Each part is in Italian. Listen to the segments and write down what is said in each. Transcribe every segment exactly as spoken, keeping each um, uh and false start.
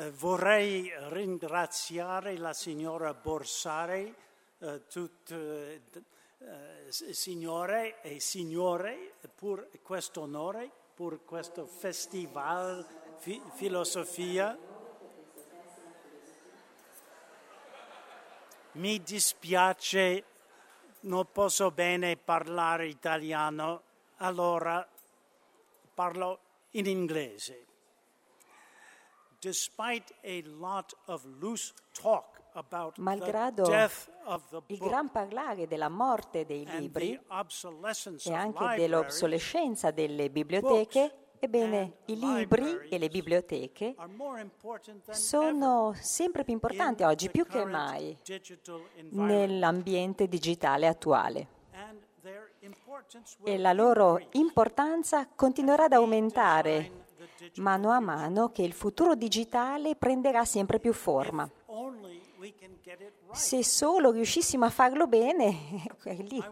Eh, vorrei ringraziare la signora Borsari, eh, tutte eh, signore e signore, per questo onore, per questo festival fi- filosofia. Mi dispiace, non posso bene parlare italiano, allora parlo in inglese. Despite a lot of loose talk about Malgrado the death of the book, il gran parlare della morte dei libri e anche dell'obsolescenza delle biblioteche, ebbene, i libri e le biblioteche sono sempre più importanti oggi, più che mai, nell'ambiente digitale attuale. E la loro importanza continuerà ad aumentare mano a mano che il futuro digitale prenderà sempre più forma. Se solo riuscissimo a farlo bene, è lì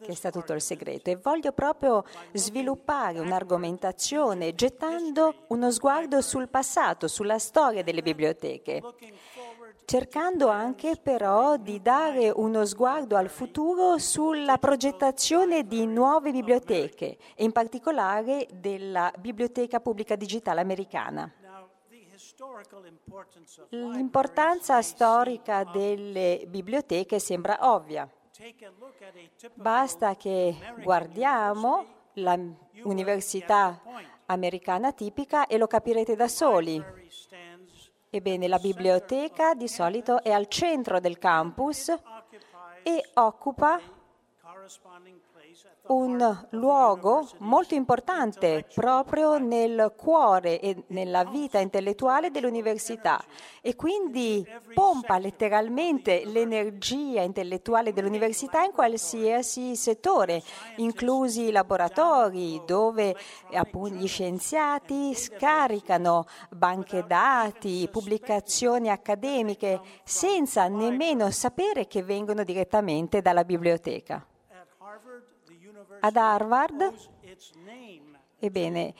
che sta tutto il segreto. E voglio proprio sviluppare un'argomentazione gettando uno sguardo sul passato, sulla storia delle biblioteche, cercando anche però di dare uno sguardo al futuro sulla progettazione di nuove biblioteche, e in particolare della Biblioteca Pubblica Digitale Americana. L'importanza storica delle biblioteche sembra ovvia. Basta che guardiamo l'università americana tipica e lo capirete da soli. Ebbene, la biblioteca di solito è al centro del campus e occupa un luogo molto importante proprio nel cuore e nella vita intellettuale dell'università, e quindi pompa letteralmente l'energia intellettuale dell'università in qualsiasi settore, inclusi i laboratori dove appunto gli scienziati scaricano banche dati, pubblicazioni accademiche senza nemmeno sapere che vengono direttamente dalla biblioteca. Ad Harvard, ebbene,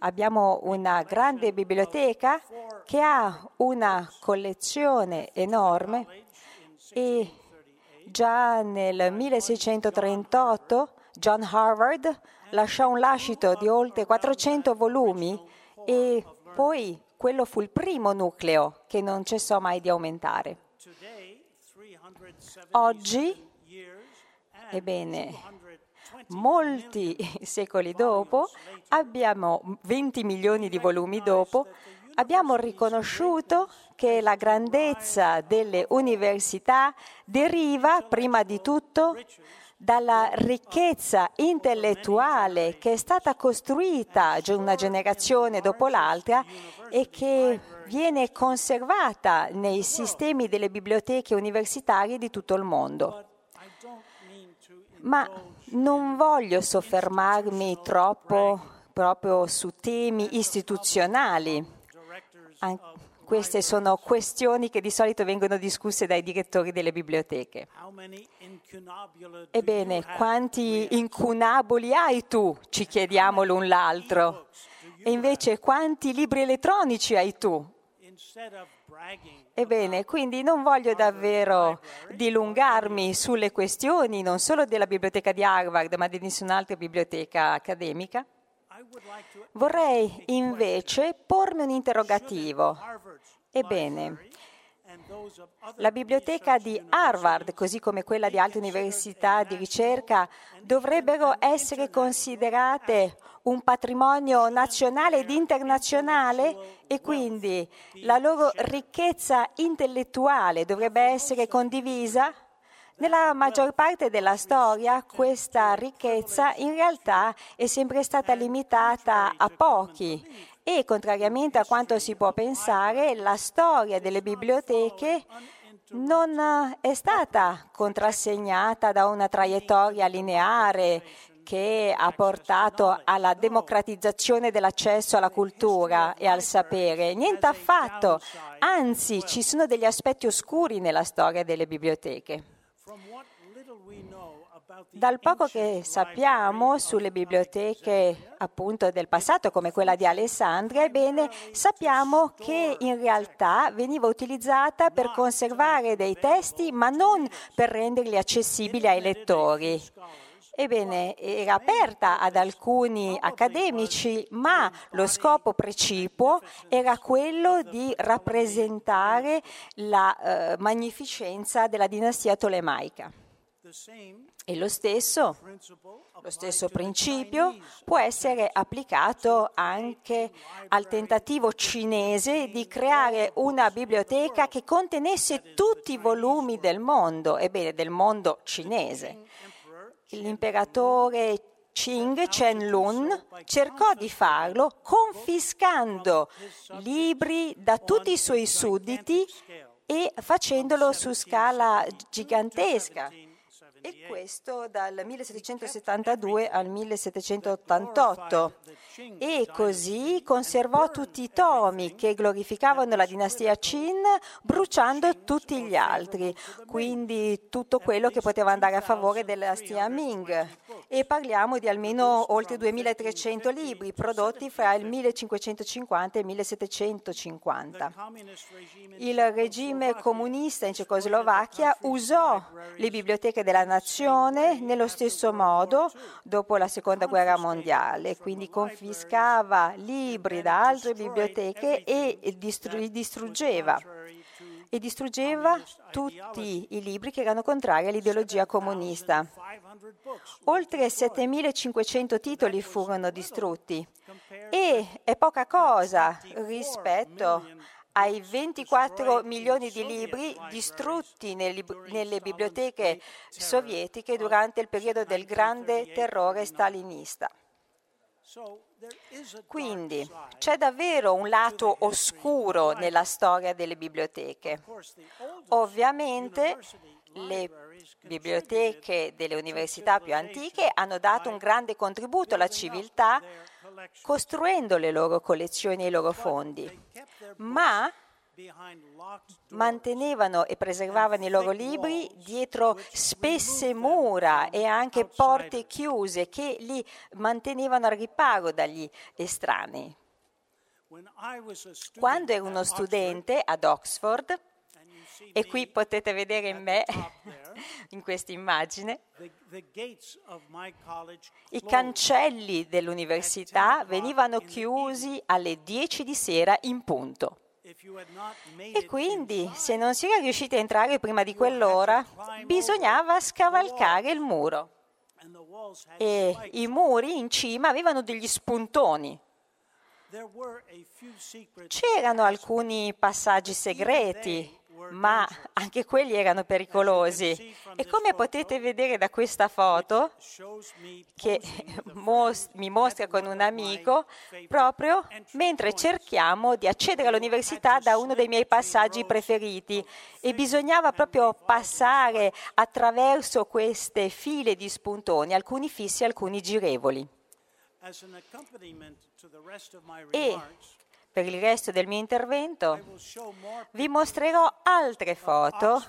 abbiamo una grande biblioteca che ha una collezione enorme, e già nel milleseicentotrentotto John Harvard lasciò un lascito di oltre quattrocento volumi, e poi quello fu il primo nucleo che non cessò mai di aumentare. Oggi, ebbene, molti secoli dopo, abbiamo venti milioni di volumi dopo, abbiamo riconosciuto che la grandezza delle università deriva prima di tutto dalla ricchezza intellettuale che è stata costruita una generazione dopo l'altra e che viene conservata nei sistemi delle biblioteche universitarie di tutto il mondo. Ma non voglio soffermarmi troppo proprio su temi istituzionali. An- queste sono questioni che di solito vengono discusse dai direttori delle biblioteche. Ebbene, quanti incunaboli hai tu? Ci chiediamo l'un l'altro. E invece quanti libri elettronici hai tu? Ebbene, quindi non voglio davvero dilungarmi sulle questioni non solo della biblioteca di Harvard, ma di nessun'altra biblioteca accademica. Vorrei invece pormi un interrogativo. Ebbene, la biblioteca di Harvard, così come quella di altre università di ricerca, dovrebbero essere considerate un patrimonio nazionale ed internazionale, e quindi la loro ricchezza intellettuale dovrebbe essere condivisa. Nella maggior parte della storia questa ricchezza in realtà è sempre stata limitata a pochi, e contrariamente a quanto si può pensare, la storia delle biblioteche non è stata contrassegnata da una traiettoria lineare che ha portato alla democratizzazione dell'accesso alla cultura e al sapere. Niente affatto, anzi ci sono degli aspetti oscuri nella storia delle biblioteche. Dal poco che sappiamo sulle biblioteche appunto del passato, come quella di Alessandria, ebbene, sappiamo che in realtà veniva utilizzata per conservare dei testi, ma non per renderli accessibili ai lettori. Ebbene, era aperta ad alcuni accademici, ma lo scopo precipuo era quello di rappresentare la eh, magnificenza della dinastia tolemaica. E lo stesso, lo stesso principio può essere applicato anche al tentativo cinese di creare una biblioteca che contenesse tutti i volumi del mondo, ebbene del mondo cinese. L'imperatore Qing Chen Lun cercò di farlo confiscando libri da tutti i suoi sudditi e facendolo su scala gigantesca. E questo dal millesettecentosettantadue al millesettecentottantotto. E così conservò tutti i tomi che glorificavano la dinastia Qin, bruciando tutti gli altri, quindi tutto quello che poteva andare a favore della dinastia Ming. E parliamo di almeno oltre duemilatrecento libri prodotti fra il millecinquecentocinquanta e il millesettecentocinquanta. Il regime comunista in Cecoslovacchia usò le biblioteche della nazione nello stesso modo dopo la seconda guerra mondiale, quindi confiscava libri da altre biblioteche e distru- li distruggeva e distruggeva tutti i libri che erano contrari all'ideologia comunista. Oltre settemilacinquecento titoli furono distrutti e è poca cosa rispetto ai ventiquattro milioni di libri distrutti nelle biblioteche sovietiche durante il periodo del grande terrore stalinista. Quindi c'è davvero un lato oscuro nella storia delle biblioteche. Ovviamente le biblioteche delle università più antiche hanno dato un grande contributo alla civiltà costruendo le loro collezioni e i loro fondi, ma mantenevano e preservavano i loro libri dietro spesse mura e anche porte chiuse che li mantenevano al riparo dagli estranei. Quando ero uno studente ad Oxford, e qui potete vedere in me, in questa immagine, i cancelli dell'università venivano chiusi alle dieci di sera in punto. E quindi, se non si era riusciti a entrare prima di quell'ora, bisognava scavalcare il muro. E i muri in cima avevano degli spuntoni. C'erano alcuni passaggi segreti, ma anche quelli erano pericolosi. E come potete vedere da questa foto, che mos- mi mostra con un amico, proprio mentre cerchiamo di accedere all'università da uno dei miei passaggi preferiti, e bisognava proprio passare attraverso queste file di spuntoni, alcuni fissi, alcuni girevoli. E per il resto del mio intervento vi mostrerò altre foto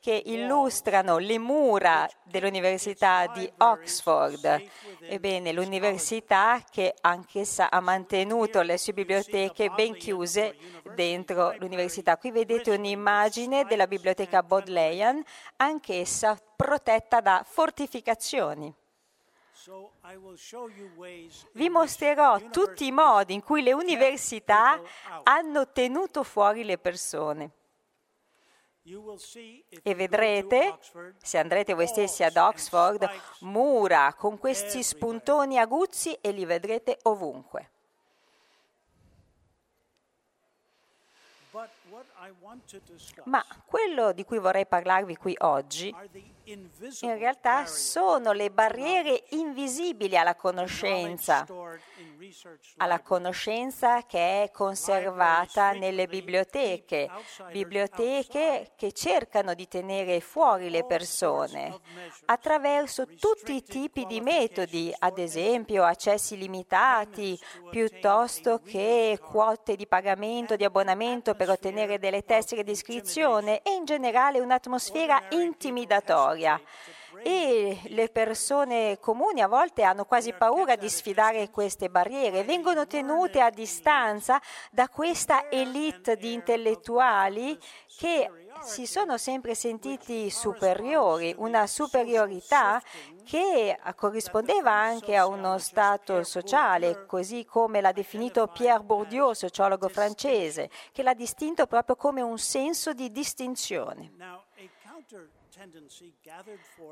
che illustrano le mura dell'Università di Oxford. Ebbene, l'università che anch'essa ha mantenuto le sue biblioteche ben chiuse dentro l'università. Qui vedete un'immagine della biblioteca Bodleian, anch'essa protetta da fortificazioni. Vi mostrerò tutti i modi in cui le università hanno tenuto fuori le persone. E vedrete, se andrete voi stessi ad Oxford, mura con questi spuntoni aguzzi e li vedrete ovunque. Ma quello di cui vorrei parlarvi qui oggi in realtà sono le barriere invisibili alla conoscenza, alla conoscenza che è conservata nelle biblioteche, biblioteche che cercano di tenere fuori le persone attraverso tutti i tipi di metodi, ad esempio accessi limitati, piuttosto che quote di pagamento, di abbonamento per ottenere delle tessere di iscrizione e in generale un'atmosfera intimidatoria e le persone comuni a volte hanno quasi paura di sfidare queste barriere, vengono tenute a distanza da questa elite di intellettuali che si sono sempre sentiti superiori, una superiorità che corrispondeva anche a uno stato sociale, così come l'ha definito Pierre Bourdieu, sociologo francese, che l'ha distinto proprio come un senso di distinzione.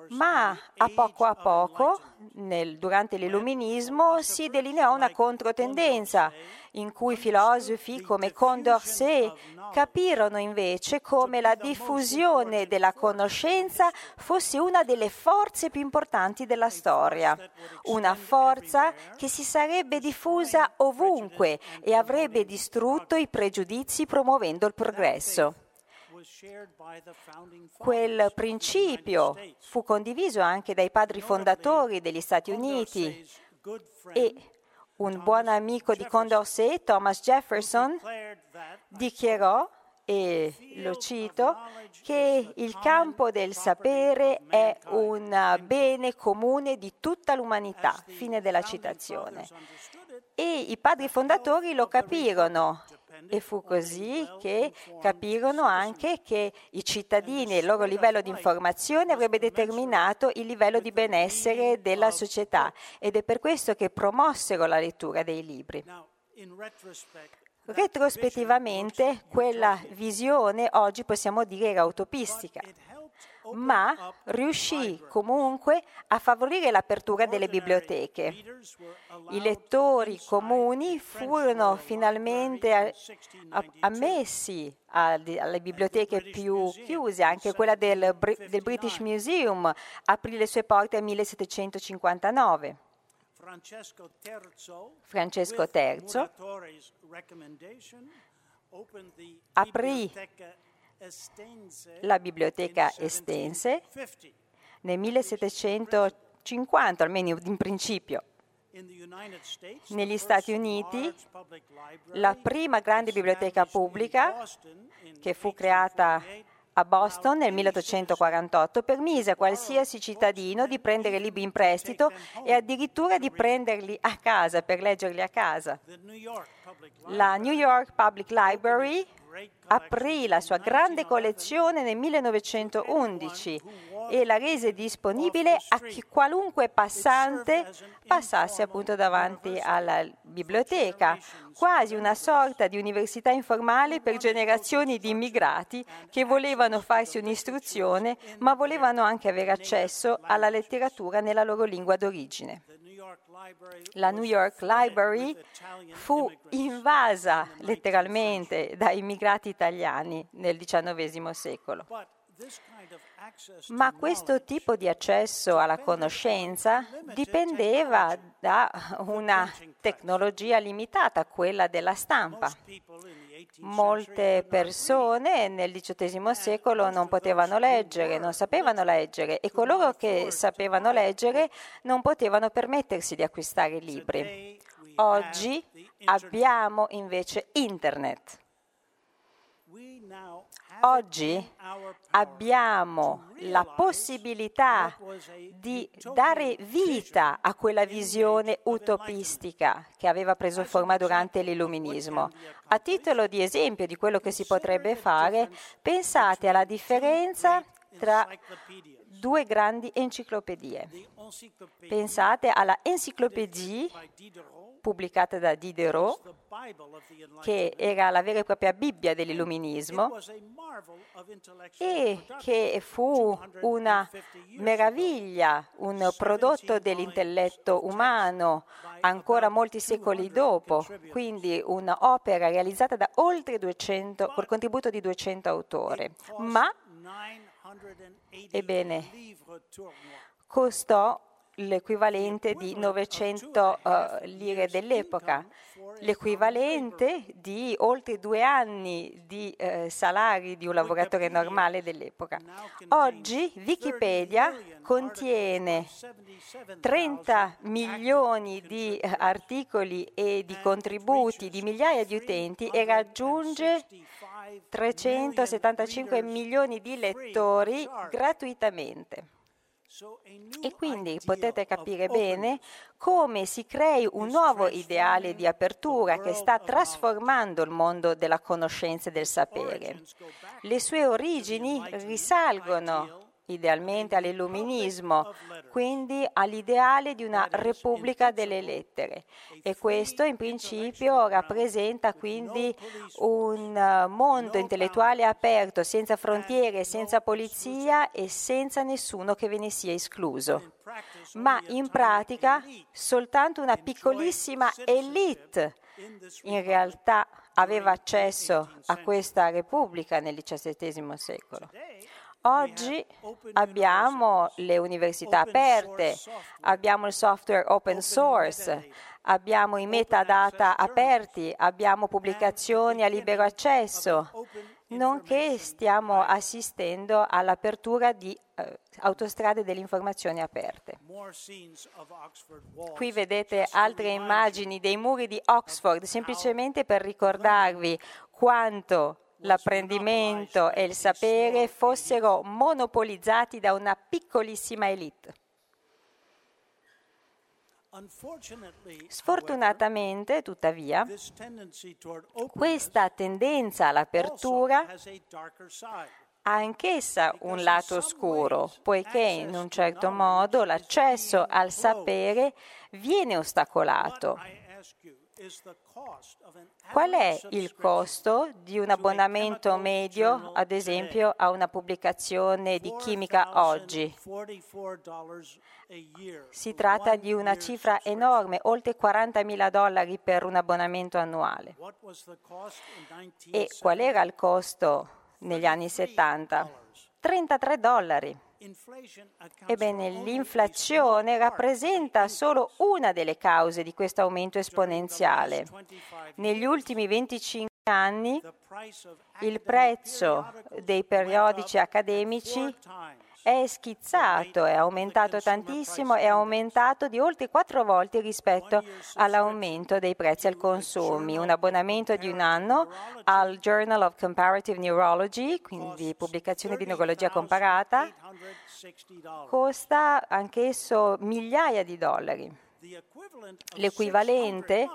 Ma a poco a poco, nel, durante l'illuminismo, si delineò una controtendenza in cui filosofi come Condorcet capirono invece come la diffusione della conoscenza fosse una delle forze più importanti della storia, una forza che si sarebbe diffusa ovunque e avrebbe distrutto i pregiudizi promuovendo il progresso. Quel principio fu condiviso anche dai padri fondatori degli Stati Uniti e un buon amico di Condorcet, Thomas Jefferson, dichiarò, e lo cito, che il campo del sapere è un bene comune di tutta l'umanità. Fine della citazione. E i padri fondatori lo capirono. E fu così che capirono anche che i cittadini e il loro livello di informazione avrebbe determinato il livello di benessere della società, ed è per questo che promossero la lettura dei libri. Retrospettivamente, quella visione oggi possiamo dire era utopistica, ma riuscì comunque a favorire l'apertura delle biblioteche. I lettori comuni furono finalmente ammessi alle biblioteche più chiuse, anche quella del, Br- del British Museum aprì le sue porte nel millesettecentocinquantanove. Francesco terzo aprì la biblioteca Estense nel millesettecentocinquanta, almeno in principio. Negli Stati Uniti, la prima grande biblioteca pubblica, che fu creata a Boston nel milleottocentoquarantotto, permise a qualsiasi cittadino di prendere libri in prestito e addirittura di prenderli a casa per leggerli a casa. La New York Public Library aprì la sua grande collezione nel millenovecentoundici e la rese disponibile a chi qualunque passante passasse appunto davanti alla biblioteca, quasi una sorta di università informale per generazioni di immigrati che volevano farsi un'istruzione, ma volevano anche avere accesso alla letteratura nella loro lingua d'origine. La New York Library fu invasa letteralmente da immigrati italiani nel diciannovesimo secolo. Ma questo tipo di accesso alla conoscenza dipendeva da una tecnologia limitata, quella della stampa. Molte persone nel diciottesimo secolo non potevano leggere, non sapevano leggere, e coloro che sapevano leggere non potevano permettersi di acquistare libri. Oggi abbiamo invece Internet. Oggi abbiamo la possibilità di dare vita a quella visione utopistica che aveva preso forma durante l'illuminismo. A titolo di esempio di quello che si potrebbe fare, pensate alla differenza tra due grandi enciclopedie. Pensate alla Encyclopédie pubblicata da Diderot, che era la vera e propria Bibbia dell'illuminismo e che fu una meraviglia, un prodotto dell'intelletto umano ancora molti secoli dopo, quindi un'opera realizzata da oltre duecento, col contributo di duecento autori. Ma Ebbene, costò l'equivalente di novecento uh, lire dell'epoca, l'equivalente di oltre due anni di uh, salari di un lavoratore normale dell'epoca. Oggi Wikipedia contiene trenta milioni di articoli e di contributi di migliaia di utenti e raggiunge trecentosettantacinque milioni di lettori gratuitamente. E quindi potete capire bene come si crei un nuovo ideale di apertura che sta trasformando il mondo della conoscenza e del sapere. Le sue origini risalgono idealmente all'illuminismo, quindi all'ideale di una repubblica delle lettere. E questo in principio rappresenta quindi un mondo intellettuale aperto, senza frontiere, senza polizia e senza nessuno che ve ne sia escluso. Ma in pratica soltanto una piccolissima elite in realtà aveva accesso a questa repubblica nel diciassettesimo secolo. Oggi abbiamo le università aperte, abbiamo il software open source, abbiamo i metadata aperti, abbiamo pubblicazioni a libero accesso, nonché stiamo assistendo all'apertura di eh, autostrade dell'informazione aperte. Qui vedete altre immagini dei muri di Oxford, semplicemente per ricordarvi quanto l'apprendimento e il sapere fossero monopolizzati da una piccolissima elite. Sfortunatamente, tuttavia, questa tendenza all'apertura ha anch'essa un lato oscuro, poiché in un certo modo l'accesso al sapere viene ostacolato. Qual è il costo di un abbonamento medio, ad esempio, a una pubblicazione di chimica oggi? Si tratta di una cifra enorme, oltre quarantamila dollari per un abbonamento annuale. E qual era il costo negli anni settanta? trentatré dollari. Ebbene, l'inflazione rappresenta solo una delle cause di questo aumento esponenziale. Negli ultimi venticinque anni il prezzo dei periodici accademici è schizzato, è aumentato tantissimo, è aumentato di oltre quattro volte rispetto all'aumento dei prezzi al consumo. Un abbonamento di un anno al Journal of Comparative Neurology, quindi pubblicazione di neurologia comparata, costa anch'esso migliaia di dollari. L'equivalente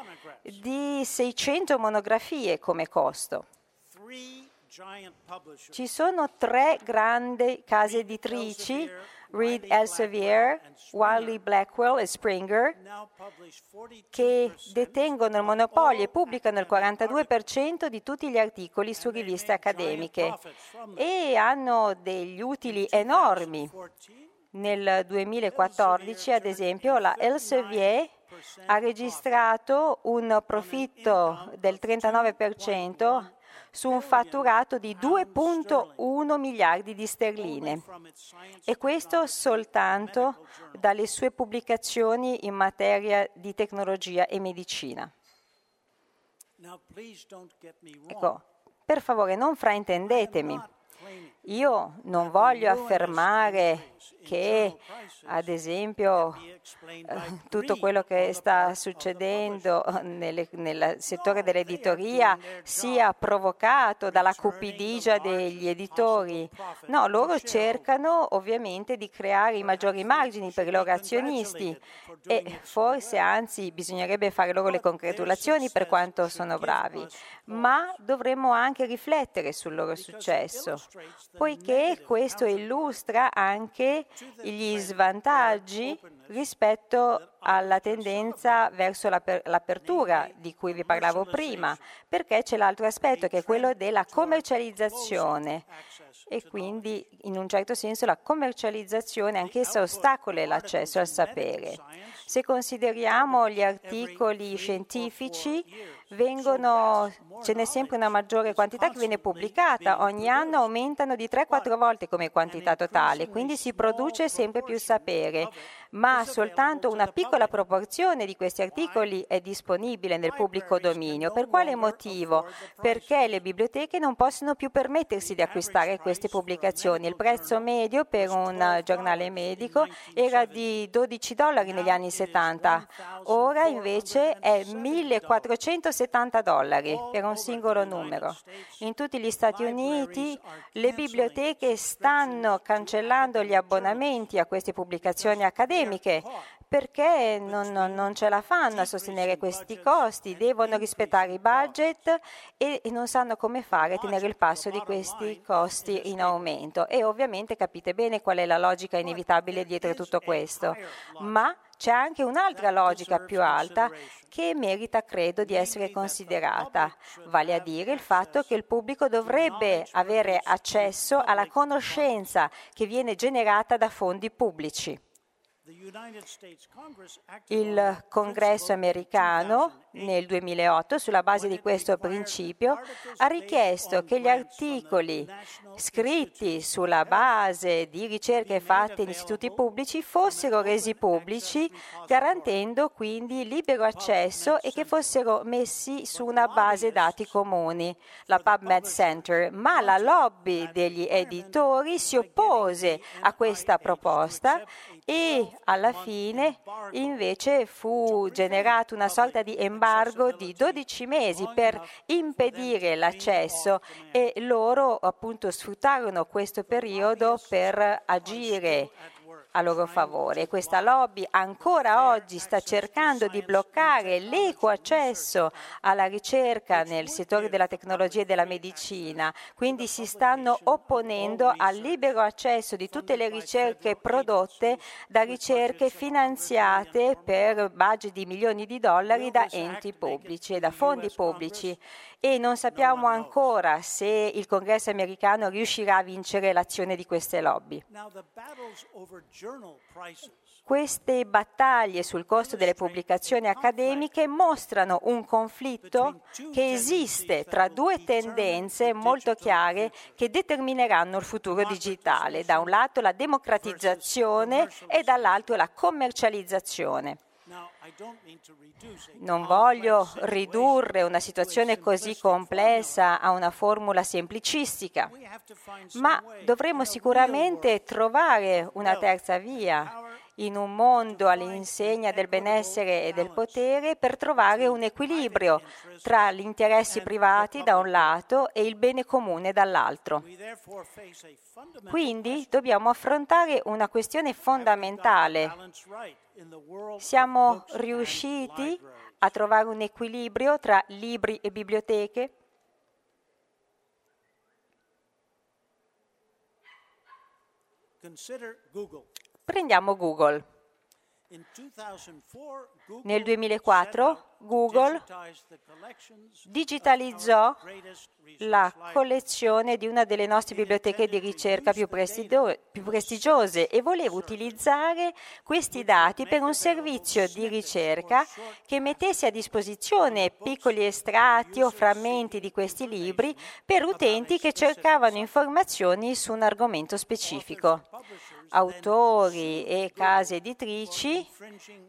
di seicento monografie come costo. Ci sono tre grandi case editrici, Reed Elsevier, Wiley Blackwell e Springer, che detengono il monopolio e pubblicano il quarantadue per cento di tutti gli articoli su riviste accademiche e hanno degli utili enormi. Nel duemilaquattordici, ad esempio, la Elsevier ha registrato un profitto del trentanove per cento su un fatturato di due virgola uno miliardi di sterline. E questo soltanto dalle sue pubblicazioni in materia di tecnologia e medicina. Ecco, per favore, non fraintendetemi. Io non voglio affermare che, ad esempio, tutto quello che sta succedendo nelle, nel settore dell'editoria sia provocato dalla cupidigia degli editori. No, loro cercano ovviamente di creare i maggiori margini per i loro azionisti e forse, anzi, bisognerebbe fare loro le congratulazioni per quanto sono bravi, ma dovremmo anche riflettere sul loro successo, poiché questo illustra anche gli svantaggi rispetto alla tendenza verso l'aper- l'apertura di cui vi parlavo prima, perché c'è l'altro aspetto che è quello della commercializzazione e quindi in un certo senso la commercializzazione anch'essa ostacola l'accesso al sapere. Se consideriamo gli articoli scientifici, vengono, ce n'è sempre una maggiore quantità che viene pubblicata, ogni anno aumentano di tre a quattro volte come quantità totale, quindi si produce sempre più sapere, ma soltanto una piccola piccola proporzione di questi articoli è disponibile nel pubblico dominio. Per quale motivo? Perché le biblioteche non possono più permettersi di acquistare queste pubblicazioni. Il prezzo medio per un giornale medico era di dodici dollari negli anni settanta, ora invece è millequattrocentosettanta dollari per un singolo numero. In tutti gli Stati Uniti le biblioteche stanno cancellando gli abbonamenti a queste pubblicazioni accademiche perché non, non ce la fanno a sostenere questi costi, devono rispettare i budget e non sanno come fare a tenere il passo di questi costi in aumento. E ovviamente capite bene qual è la logica inevitabile dietro tutto questo. Ma c'è anche un'altra logica più alta che merita, credo, di essere considerata, vale a dire il fatto che il pubblico dovrebbe avere accesso alla conoscenza che viene generata da fondi pubblici. Il Congresso americano nel duemilaotto, sulla base di questo principio, ha richiesto che gli articoli scritti sulla base di ricerche fatte in istituti pubblici fossero resi pubblici, garantendo quindi libero accesso e che fossero messi su una base dati comuni, la PubMed Center. Ma la lobby degli editori si oppose a questa proposta e alla fine invece fu generato una sorta di embargo di dodici mesi per impedire l'accesso, e loro appunto sfruttarono questo periodo per agire a loro favore. Questa lobby ancora oggi sta cercando di bloccare l'equo accesso alla ricerca nel settore della tecnologia e della medicina, quindi si stanno opponendo al libero accesso di tutte le ricerche prodotte da ricerche finanziate per budget di milioni di dollari da enti pubblici e da fondi pubblici, e non sappiamo ancora se il Congresso americano riuscirà a vincere l'azione di queste lobby. Queste battaglie sul costo delle pubblicazioni accademiche mostrano un conflitto che esiste tra due tendenze molto chiare che determineranno il futuro digitale: da un lato la democratizzazione e dall'altro la commercializzazione. Non voglio ridurre una situazione così complessa a una formula semplicistica, ma dovremo sicuramente trovare una terza via in un mondo all'insegna del benessere e del potere, per trovare un equilibrio tra gli interessi privati da un lato e il bene comune dall'altro. Quindi dobbiamo affrontare una questione fondamentale. Siamo riusciti a trovare un equilibrio tra libri e biblioteche? Prendiamo Google. Nel duemilaquattro Google digitalizzò la collezione di una delle nostre biblioteche di ricerca più prestigiose e voleva utilizzare questi dati per un servizio di ricerca che mettesse a disposizione piccoli estratti o frammenti di questi libri per utenti che cercavano informazioni su un argomento specifico. Autori e case editrici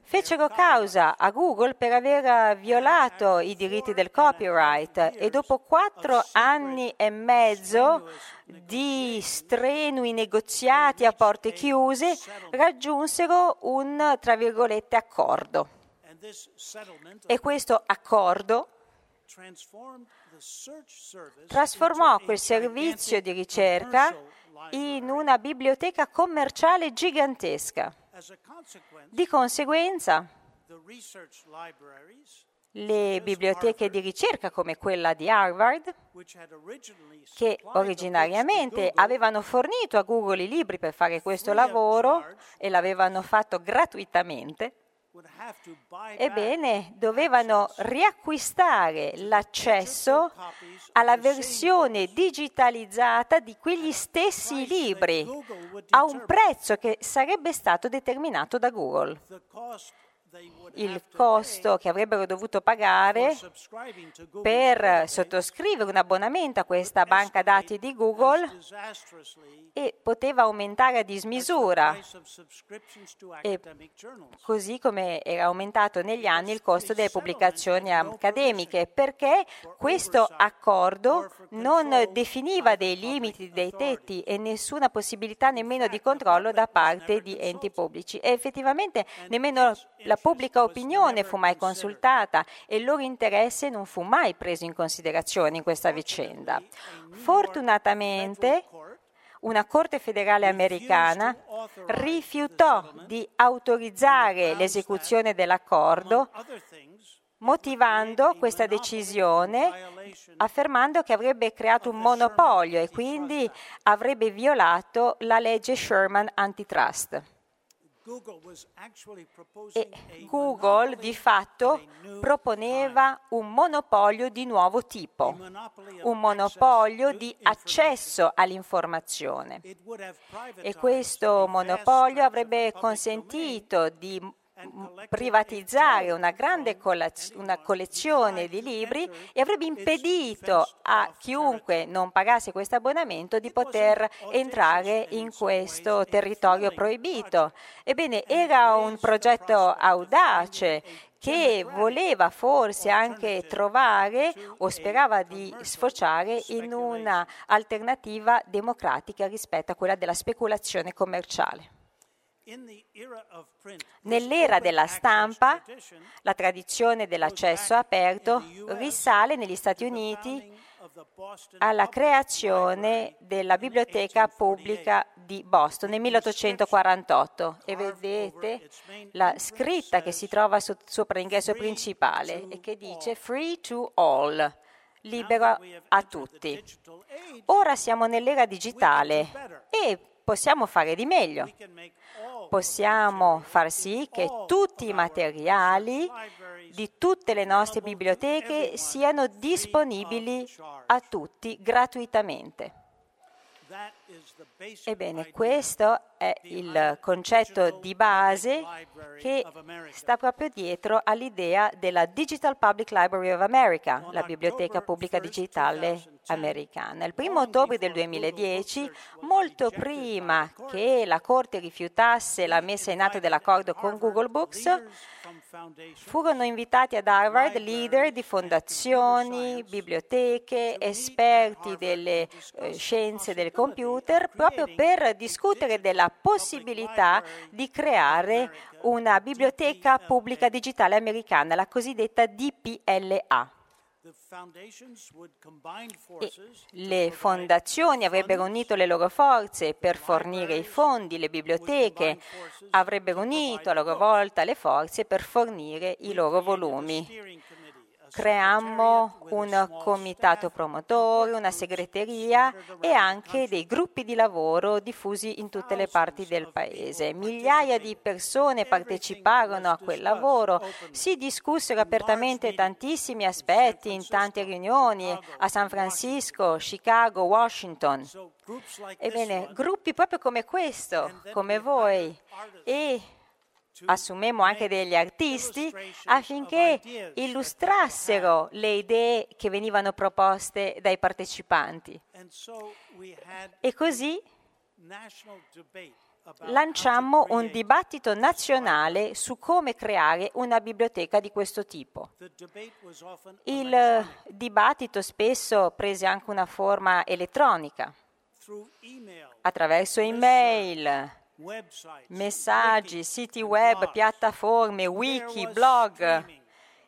fecero causa a Google per aver violato i diritti del copyright, e dopo quattro anni e mezzo di strenui negoziati a porte chiuse raggiunsero un, tra virgolette, accordo. E questo accordo trasformò quel servizio di ricerca in una biblioteca commerciale gigantesca. Di conseguenza, le biblioteche di ricerca come quella di Harvard, che originariamente avevano fornito a Google i libri per fare questo lavoro e l'avevano fatto gratuitamente, ebbene dovevano riacquistare l'accesso alla versione digitalizzata di quegli stessi libri a un prezzo che sarebbe stato determinato da Google. il costo che avrebbero dovuto pagare per sottoscrivere un abbonamento a questa banca dati di Google, e poteva aumentare a dismisura, e così come era aumentato negli anni il costo delle pubblicazioni accademiche, perché questo accordo non definiva dei limiti, dei tetti e nessuna possibilità nemmeno di controllo da parte di enti pubblici, e effettivamente nemmeno la pubblica opinione fu mai consultata e il loro interesse non fu mai preso in considerazione in questa vicenda. Fortunatamente una Corte federale americana rifiutò di autorizzare l'esecuzione dell'accordo, motivando questa decisione affermando che avrebbe creato un monopolio e quindi avrebbe violato la legge Sherman Antitrust. E Google di fatto proponeva un monopolio di nuovo tipo, un monopolio di accesso all'informazione, e questo monopolio avrebbe consentito di privatizzare una grande una collezione di libri e avrebbe impedito a chiunque non pagasse questo abbonamento di poter entrare in questo territorio proibito. Ebbene, era un progetto audace che voleva forse anche trovare o sperava di sfociare in una alternativa democratica rispetto a quella della speculazione commerciale. Nell'era della stampa, la tradizione dell'accesso aperto risale negli Stati Uniti alla creazione della biblioteca pubblica di Boston nel milleottocentoquarantotto, e vedete la scritta che si trova sopra l'ingresso principale e che dice «Free to all», libero a tutti. Ora siamo nell'era digitale e possiamo fare di meglio. Possiamo far sì che tutti i materiali di tutte le nostre biblioteche siano disponibili a tutti gratuitamente. Ebbene, questo è il concetto di base che sta proprio dietro all'idea della Digital Public Library of America, la biblioteca pubblica digitale americana. Il primo ottobre del duemiladieci, molto prima che la Corte rifiutasse la messa in atto dell'accordo con Google Books, furono invitati ad Harvard leader di fondazioni, biblioteche, esperti delle eh, scienze del computer, proprio per discutere della possibilità di creare una biblioteca pubblica digitale americana, la cosiddetta D P L A. E le fondazioni avrebbero unito le loro forze per fornire i fondi, le biblioteche avrebbero unito a loro volta le forze per fornire i loro volumi. Creammo un comitato promotore, una segreteria e anche dei gruppi di lavoro diffusi in tutte le parti del paese. Migliaia di persone parteciparono a quel lavoro, si discussero apertamente tantissimi aspetti in tante riunioni a San Francisco, Chicago, Washington. Ebbene, gruppi proprio come questo, come voi, e assumemmo anche degli artisti affinché illustrassero le idee che venivano proposte dai partecipanti. E così lanciammo un dibattito nazionale su come creare una biblioteca di questo tipo. Il dibattito spesso prese anche una forma elettronica, attraverso email, messaggi, siti web, piattaforme, wiki, blog,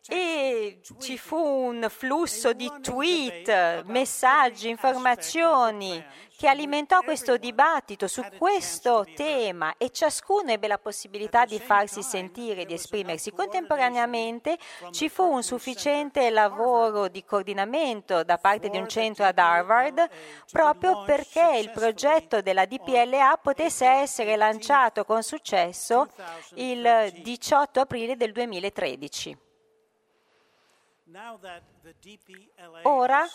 e ci fu un flusso di tweet, messaggi, informazioni che alimentò questo dibattito su questo tema, e ciascuno ebbe la possibilità di farsi sentire, di esprimersi. Contemporaneamente ci fu un sufficiente lavoro di coordinamento da parte di un centro ad Harvard, proprio perché il progetto della D P L A potesse essere lanciato con successo il diciotto aprile del duemilatredici. Ora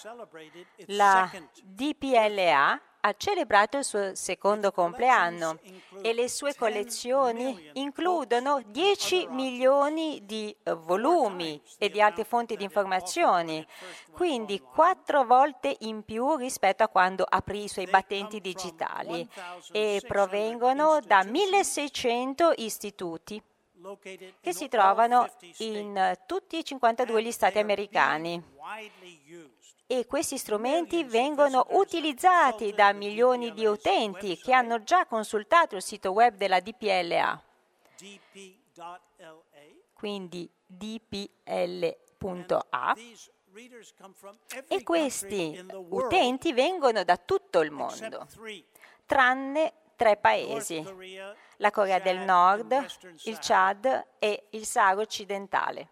la D P L A ha celebrato il suo secondo compleanno e le sue collezioni includono dieci milioni di volumi e di altre fonti di informazioni, quindi quattro volte in più rispetto a quando aprì i suoi battenti digitali, e provengono da milleseicento istituti che si trovano in tutti e cinquantadue gli stati americani, e questi strumenti vengono utilizzati da milioni di utenti che hanno già consultato il sito web della D P L A. Quindi D P L A. E questi utenti vengono da tutto il mondo, tranne tre paesi: la Corea del Nord, il Chad e il Sahara occidentale.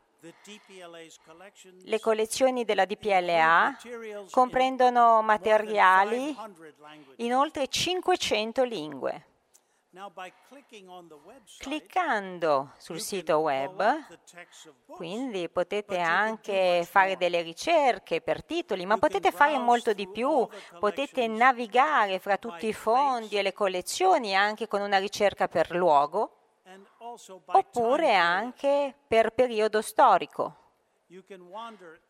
Le collezioni della D P L A comprendono materiali in oltre cinquecento lingue. Cliccando sul sito web, quindi potete anche fare delle ricerche per titoli, ma potete fare molto di più. Potete navigare fra tutti i fondi e le collezioni anche con una ricerca per luogo, oppure anche per periodo storico.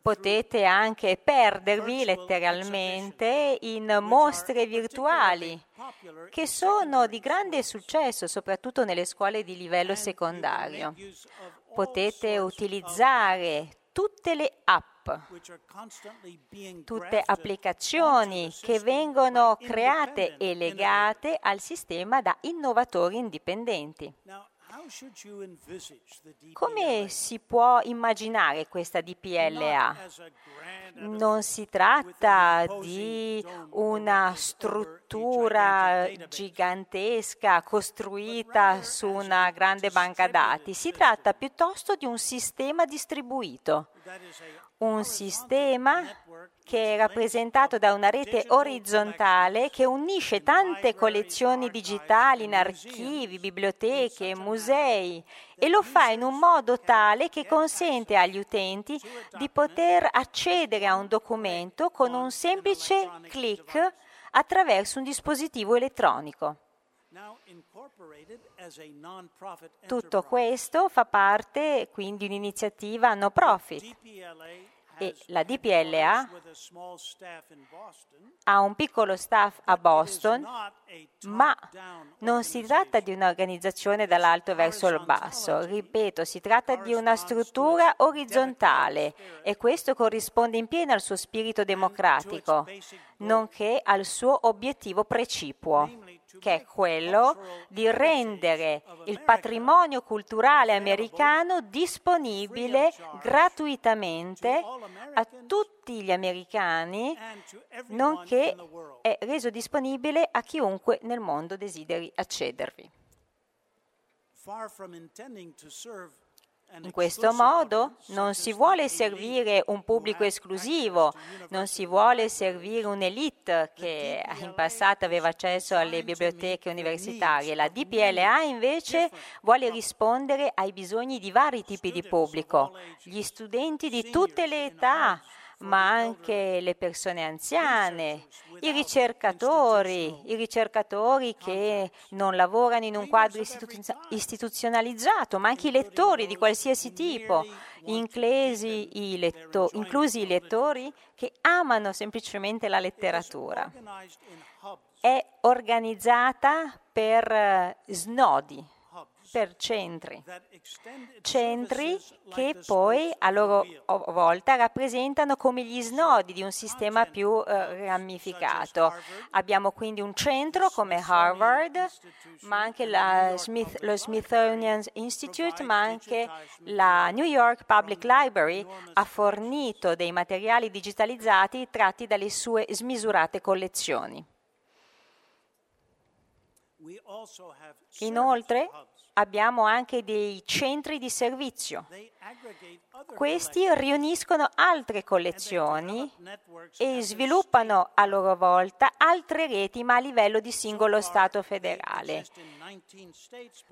Potete anche perdervi letteralmente in mostre virtuali che sono di grande successo, soprattutto nelle scuole di livello secondario. Potete utilizzare tutte le app, tutte applicazioni che vengono create e legate al sistema da innovatori indipendenti. Come si può immaginare questa D P L A? Non si tratta di una struttura gigantesca costruita su una grande banca dati, si tratta piuttosto di un sistema distribuito, un sistema che è rappresentato da una rete orizzontale che unisce tante collezioni digitali in archivi, biblioteche, musei, e lo fa in un modo tale che consente agli utenti di poter accedere a un documento con un semplice click attraverso un dispositivo elettronico. Tutto questo fa parte quindi di un'iniziativa no profit, e la D P L A ha un piccolo staff a Boston, ma non si tratta di un'organizzazione dall'alto verso il basso. Ripeto, si tratta di una struttura orizzontale, e questo corrisponde in pieno al suo spirito democratico, nonché al suo obiettivo precipuo, che è quello di rendere il patrimonio culturale americano disponibile gratuitamente a tutti gli americani, nonché è reso disponibile a chiunque nel mondo desideri accedervi. In questo modo non si vuole servire un pubblico esclusivo, non si vuole servire un'elite che in passato aveva accesso alle biblioteche universitarie. La D P L A invece vuole rispondere ai bisogni di vari tipi di pubblico, gli studenti di tutte le età, ma anche le persone anziane, i ricercatori, i ricercatori che non lavorano in un quadro istituzionalizzato, ma anche i lettori di qualsiasi tipo, inclusi i letto, inclusi i lettori che amano semplicemente la letteratura. È organizzata per snodi, per centri, centri che poi a loro volta rappresentano come gli snodi di un sistema più eh, ramificato. Abbiamo quindi un centro come Harvard, ma anche la Smith, lo Smithsonian Institute, ma anche la New York Public Library ha fornito dei materiali digitalizzati tratti dalle sue smisurate collezioni. Inoltre, abbiamo anche dei centri di servizio Questi riuniscono altre collezioni e sviluppano a loro volta altre reti, ma a livello di singolo Stato federale.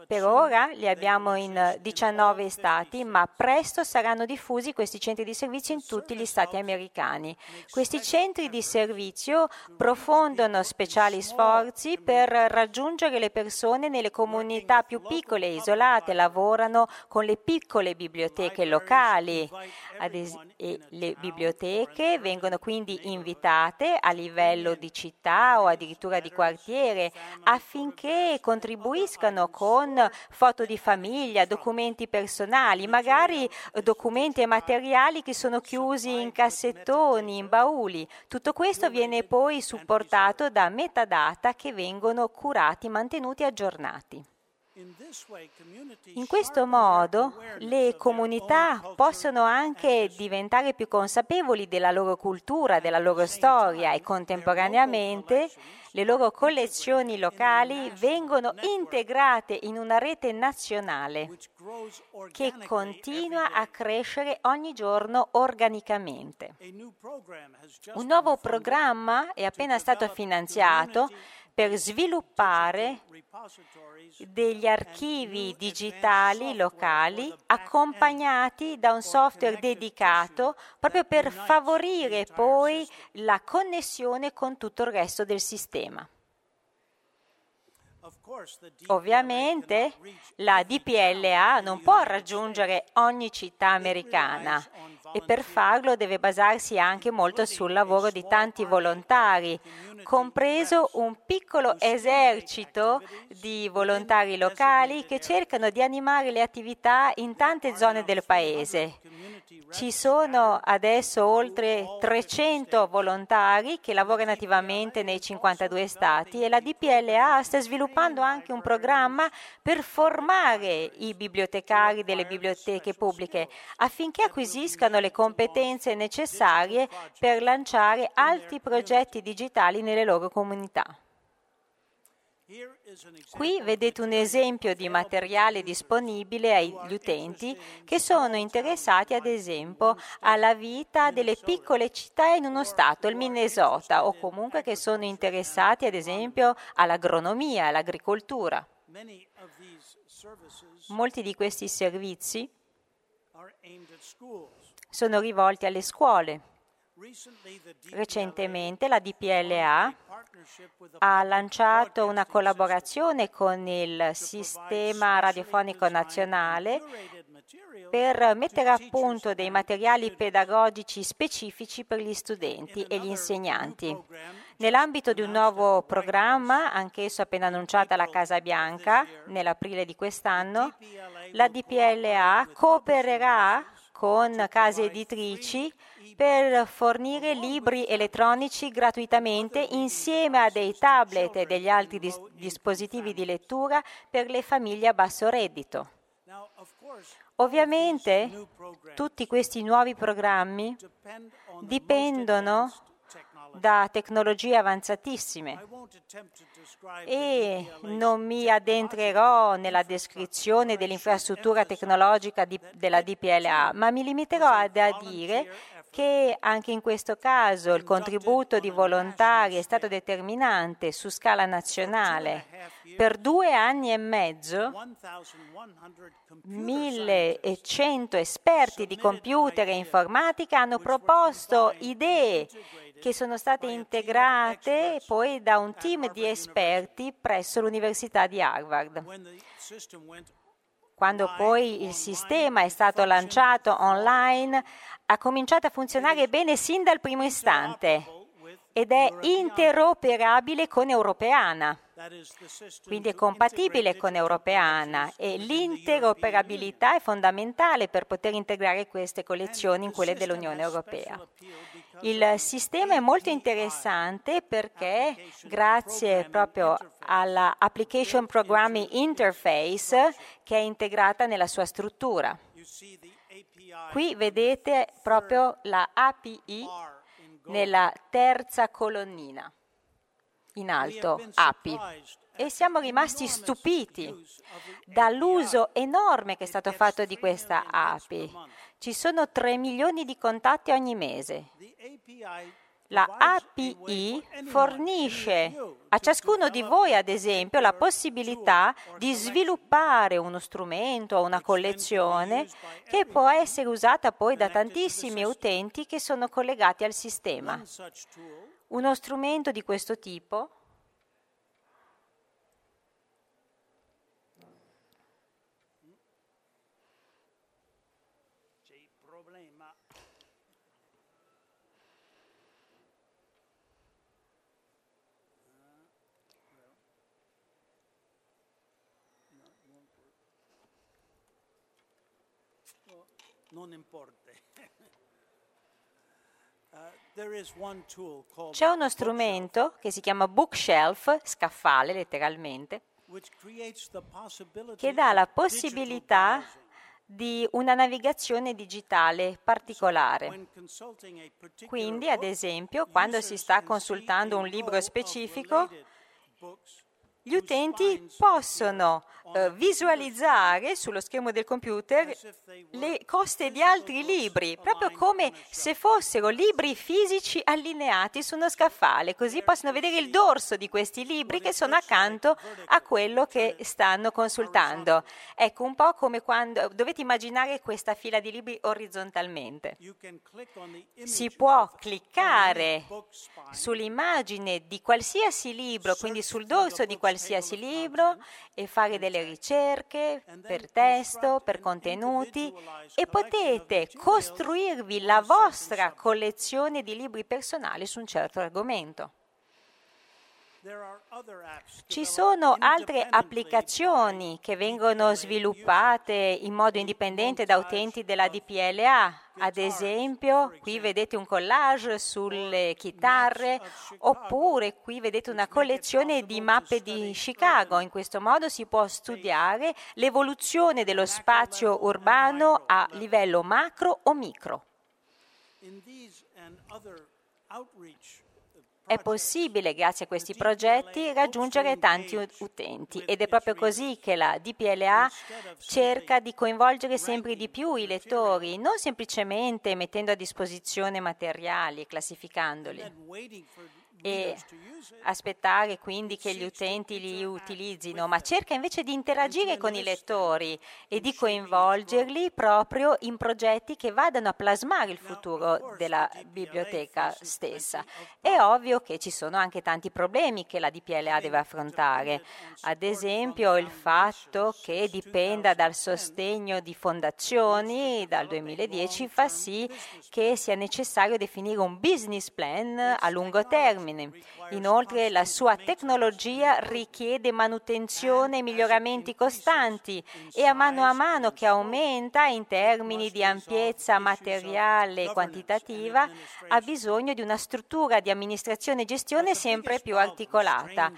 Per ora li abbiamo in diciannove Stati, ma presto saranno diffusi questi centri di servizio in tutti gli Stati americani. Questi centri di servizio profondono speciali sforzi per raggiungere le persone nelle comunità più piccole e isolate, lavorano con le piccole biblioteche locali. Es- e le biblioteche vengono quindi invitate a livello di città o addirittura di quartiere affinché contribuiscano con foto di famiglia, documenti personali, magari documenti e materiali che sono chiusi in cassettoni, in bauli. Tutto questo viene poi supportato da metadata che vengono curati, mantenuti e aggiornati. In questo modo le comunità possono anche diventare più consapevoli della loro cultura, della loro storia e contemporaneamente le loro collezioni locali vengono integrate in una rete nazionale che continua a crescere ogni giorno organicamente. Un nuovo programma è appena stato finanziato per sviluppare degli archivi digitali locali accompagnati da un software dedicato proprio per favorire poi la connessione con tutto il resto del sistema. Ovviamente la D P L A non può raggiungere ogni città americana e per farlo deve basarsi anche molto sul lavoro di tanti volontari, compreso un piccolo esercito di volontari locali che cercano di animare le attività in tante zone del paese. Ci sono adesso oltre trecento volontari che lavorano attivamente nei cinquantadue stati e la D P L A sta sviluppando anche un programma per formare i bibliotecari delle biblioteche pubbliche affinché acquisiscano le competenze necessarie per lanciare altri progetti digitali nelle loro comunità. Qui vedete un esempio di materiale disponibile agli utenti che sono interessati, ad esempio, alla vita delle piccole città in uno stato, il Minnesota, o comunque che sono interessati, ad esempio, all'agronomia, all'agricoltura. Molti di questi servizi sono rivolti alle scuole. Recentemente la D P L A ha lanciato una collaborazione con il Sistema Radiofonico Nazionale per mettere a punto dei materiali pedagogici specifici per gli studenti e gli insegnanti. Nell'ambito di un nuovo programma, anch'esso appena annunciato alla Casa Bianca nell'aprile di quest'anno, la D P L A coopererà con case editrici per fornire libri elettronici gratuitamente insieme a dei tablet e degli altri dis- dispositivi di lettura per le famiglie a basso reddito. Ovviamente tutti questi nuovi programmi dipendono da tecnologie avanzatissime e non mi addentrerò nella descrizione dell'infrastruttura tecnologica di, della D P L A, ma mi limiterò ad a dire che anche in questo caso il contributo di volontari è stato determinante su scala nazionale. Per due anni e mezzo, millecento esperti di computer e informatica hanno proposto idee che sono state integrate poi da un team di esperti presso l'Università di Harvard. Quando poi il sistema è stato lanciato online, ha cominciato a funzionare bene sin dal primo istante ed è interoperabile con Europeana. Quindi è compatibile con Europeana e l'interoperabilità è fondamentale per poter integrare queste collezioni in quelle dell'Unione Europea. Il sistema è molto interessante perché grazie proprio alla Application Programming Interface che è integrata nella sua struttura. Qui vedete proprio la A P I nella terza colonnina. In alto, A P I. e siamo rimasti stupiti dall'uso enorme che è stato fatto di questa A P I. Ci sono tre milioni di contatti ogni mese. La A P I fornisce a ciascuno di voi, ad esempio, la possibilità di sviluppare uno strumento o una collezione che può essere usata poi da tantissimi utenti che sono collegati al sistema. Uno strumento di questo tipo non importa. C'è uno strumento che si chiama bookshelf, scaffale letteralmente, che dà la possibilità di una navigazione digitale particolare. Quindi, ad esempio, quando si sta consultando un libro specifico, gli utenti possono eh, visualizzare sullo schermo del computer le coste di altri libri, proprio come se fossero libri fisici allineati su uno scaffale, così possono vedere il dorso di questi libri che sono accanto a quello che stanno consultando. Ecco, un po' come quando dovete immaginare questa fila di libri orizzontalmente. Si può cliccare sull'immagine di qualsiasi libro, quindi sul dorso di qualsiasi qualsiasi libro e fare delle ricerche per testo, per contenuti, e potete costruirvi la vostra collezione di libri personali su un certo argomento. Ci sono altre applicazioni che vengono sviluppate in modo indipendente da utenti della D P L A. Ad esempio, qui vedete un collage sulle chitarre, oppure qui vedete una collezione di mappe di Chicago. In questo modo si può studiare l'evoluzione dello spazio urbano a livello macro o micro. È possibile, grazie a questi progetti, raggiungere tanti utenti ed è proprio così che la D P L A cerca di coinvolgere sempre di più i lettori, non semplicemente mettendo a disposizione materiali e classificandoli e aspettare quindi che gli utenti li utilizzino, ma cerca invece di interagire con i lettori e di coinvolgerli proprio in progetti che vadano a plasmare il futuro della biblioteca stessa. È ovvio che ci sono anche tanti problemi che la D P L A deve affrontare, ad esempio il fatto che dipenda dal sostegno di fondazioni dal duemiladieci fa sì che sia necessario definire un business plan a lungo termine. Inoltre, la sua tecnologia richiede manutenzione e miglioramenti costanti e a mano a mano che aumenta in termini di ampiezza materiale e quantitativa, ha bisogno di una struttura di amministrazione e gestione sempre più articolata.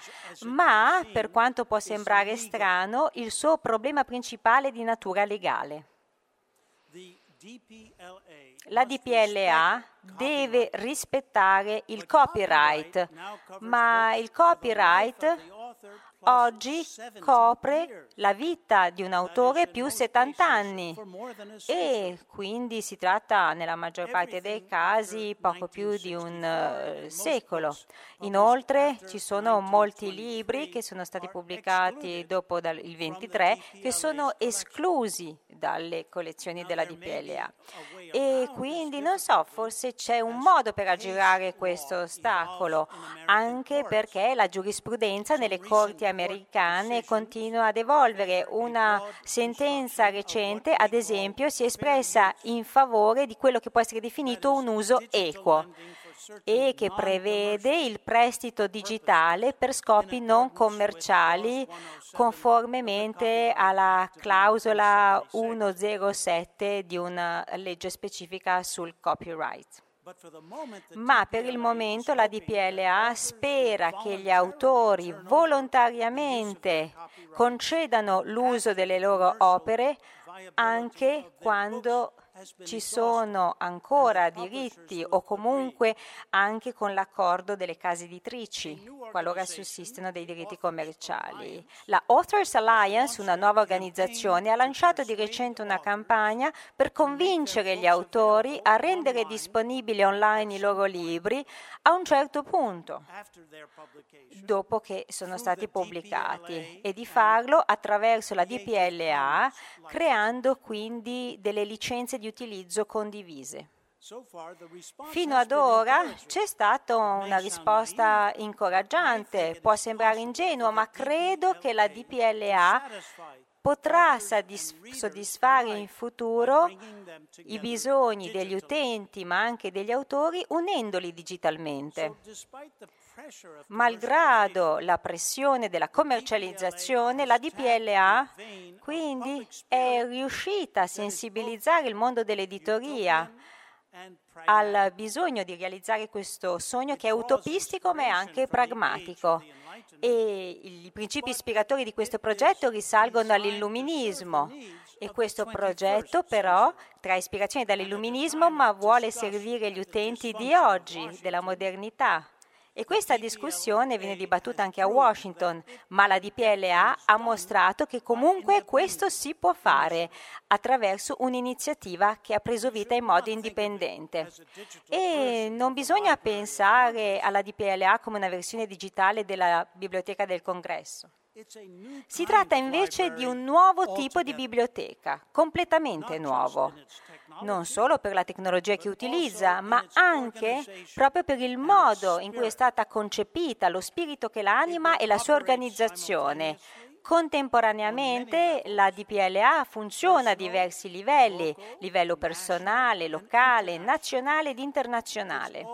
Ma, per quanto può sembrare strano, il suo problema principale è di natura legale. La D P L A deve rispettare il copyright, ma il copyright oggi copre la vita di un autore più settanta anni e quindi si tratta nella maggior parte dei casi poco più di un uh, secolo. Inoltre ci sono molti libri che sono stati pubblicati dopo dal, il ventitré che sono esclusi dalle collezioni della D P L A e quindi non so, forse c'è un modo per aggirare questo ostacolo, anche perché la giurisprudenza nelle corti americane continua ad evolvere. Una sentenza recente, ad esempio, si è espressa in favore di quello che può essere definito un uso equo e che prevede il prestito digitale per scopi non commerciali conformemente alla clausola centosette di una legge specifica sul copyright. Ma per il momento la D P L A spera che gli autori volontariamente concedano l'uso delle loro opere anche quando ci sono ancora diritti o comunque anche con l'accordo delle case editrici, qualora sussistono dei diritti commerciali. La Authors Alliance, una nuova organizzazione, ha lanciato di recente una campagna per convincere gli autori a rendere disponibili online i loro libri a un certo punto, dopo che sono stati pubblicati, e di farlo attraverso la D P L A, creando quindi delle licenze di utilizzo condivise. Fino ad ora c'è stata una risposta incoraggiante, può sembrare ingenuo, ma credo che la D P L A potrà soddisfare in futuro i bisogni degli utenti, ma anche degli autori, unendoli digitalmente. Malgrado la pressione della commercializzazione, la D P L A quindi è riuscita a sensibilizzare il mondo dell'editoria al bisogno di realizzare questo sogno che è utopistico ma è anche pragmatico. E i principi ispiratori di questo progetto risalgono all'illuminismo, e questo progetto però trae ispirazione dall'illuminismo ma vuole servire gli utenti di oggi, della modernità. E questa discussione viene dibattuta anche a Washington, ma la D P L A ha mostrato che comunque questo si può fare attraverso un'iniziativa che ha preso vita in modo indipendente. E non bisogna pensare alla D P L A come una versione digitale della Biblioteca del Congresso. Si tratta invece di un nuovo tipo di biblioteca, completamente nuovo, non solo per la tecnologia che utilizza, ma anche proprio per il modo in cui è stata concepita, lo spirito che l'anima e la sua organizzazione. Contemporaneamente la D P L A funziona a diversi livelli, livello personale, locale, nazionale ed internazionale.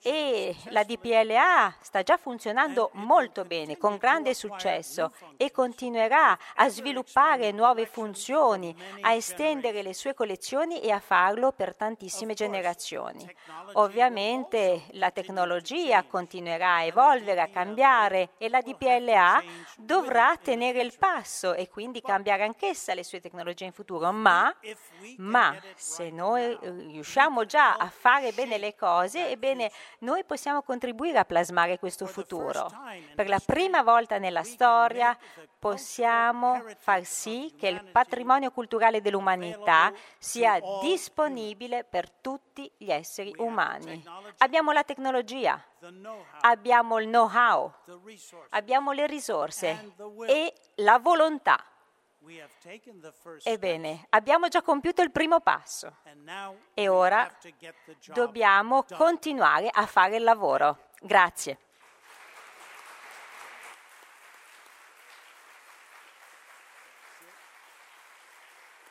E la D P L A sta già funzionando molto bene, con grande successo, e continuerà a sviluppare nuove funzioni, a estendere le sue collezioni e a farlo per tantissime generazioni. Ovviamente la tecnologia continuerà a evolvere, a cambiare, e la D P L A dovrà tenere tenere il passo e quindi cambiare anch'essa le sue tecnologie in futuro, ma, ma se noi riusciamo già a fare bene le cose, ebbene noi possiamo contribuire a plasmare questo futuro. Per la prima volta nella storia possiamo far sì che il patrimonio culturale dell'umanità sia disponibile per tutti gli esseri umani. Abbiamo la tecnologia, abbiamo il know-how, abbiamo le risorse e la volontà. Ebbene, abbiamo già compiuto il primo passo e ora dobbiamo continuare a fare il lavoro. Grazie.